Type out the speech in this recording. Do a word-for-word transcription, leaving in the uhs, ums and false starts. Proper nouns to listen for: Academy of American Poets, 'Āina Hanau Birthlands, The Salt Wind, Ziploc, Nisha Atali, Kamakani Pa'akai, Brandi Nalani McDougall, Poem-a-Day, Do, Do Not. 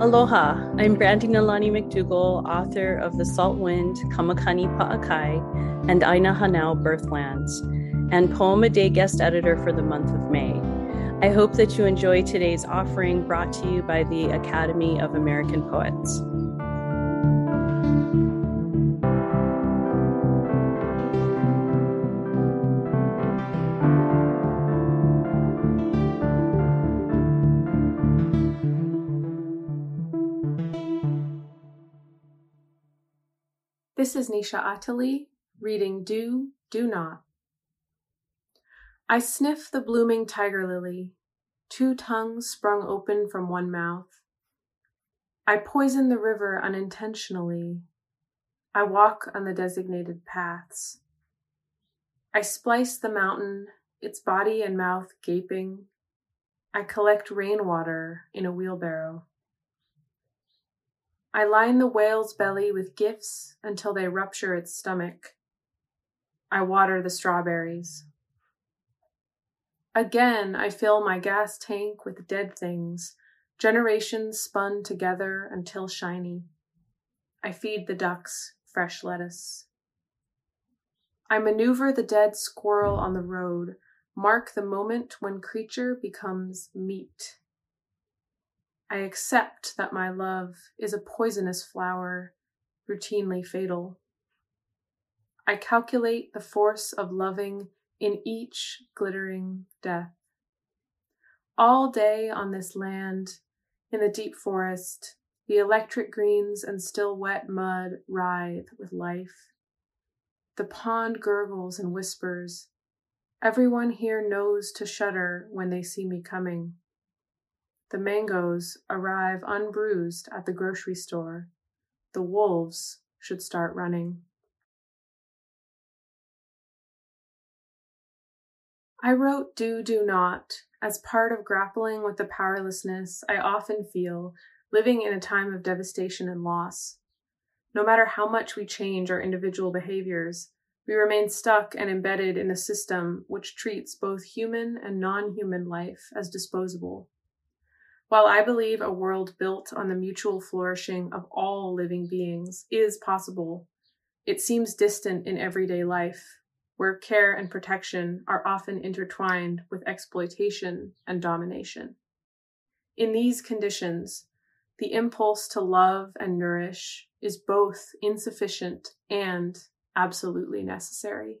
Aloha, I'm Brandi Nalani McDougall, author of The Salt Wind, Kamakani Pa'akai, and 'Āina Hanau Birthlands, and Poem-a-Day guest editor for the month of May. I hope that you enjoy today's offering brought to you by the Academy of American Poets. This is Nisha Atali, reading Do, Do Not. I sniff the blooming tiger lily, two tongues sprung open from one mouth. I poison the river unintentionally. I walk on the designated paths. I splice the mountain, its body and mouth gaping. I collect rainwater in a wheelbarrow. I line the whale's belly with gifts until they rupture its stomach. I water the strawberries. Again, I fill my gas tank with dead things, generations spun together until shiny. I feed the ducks fresh lettuce. I maneuver the dead squirrel on the road, mark the moment when creature becomes meat. I accept that my love is a poisonous flower, routinely fatal. I calculate the force of loving in each glittering death. All day on this land, in the deep forest, the electric greens and still wet mud writhe with life. The pond gurgles and whispers. Everyone here knows to shudder when they see me coming. The mangoes arrive unbruised at the grocery store. The wolves should start running. I wrote Do, Do Not as part of grappling with the powerlessness I often feel living in a time of devastation and loss. No matter how much we change our individual behaviors, we remain stuck and embedded in a system which treats both human and non-human life as disposable. While I believe a world built on the mutual flourishing of all living beings is possible, it seems distant in everyday life, where care and protection are often intertwined with exploitation and domination. In these conditions, the impulse to love and nourish is both insufficient and absolutely necessary.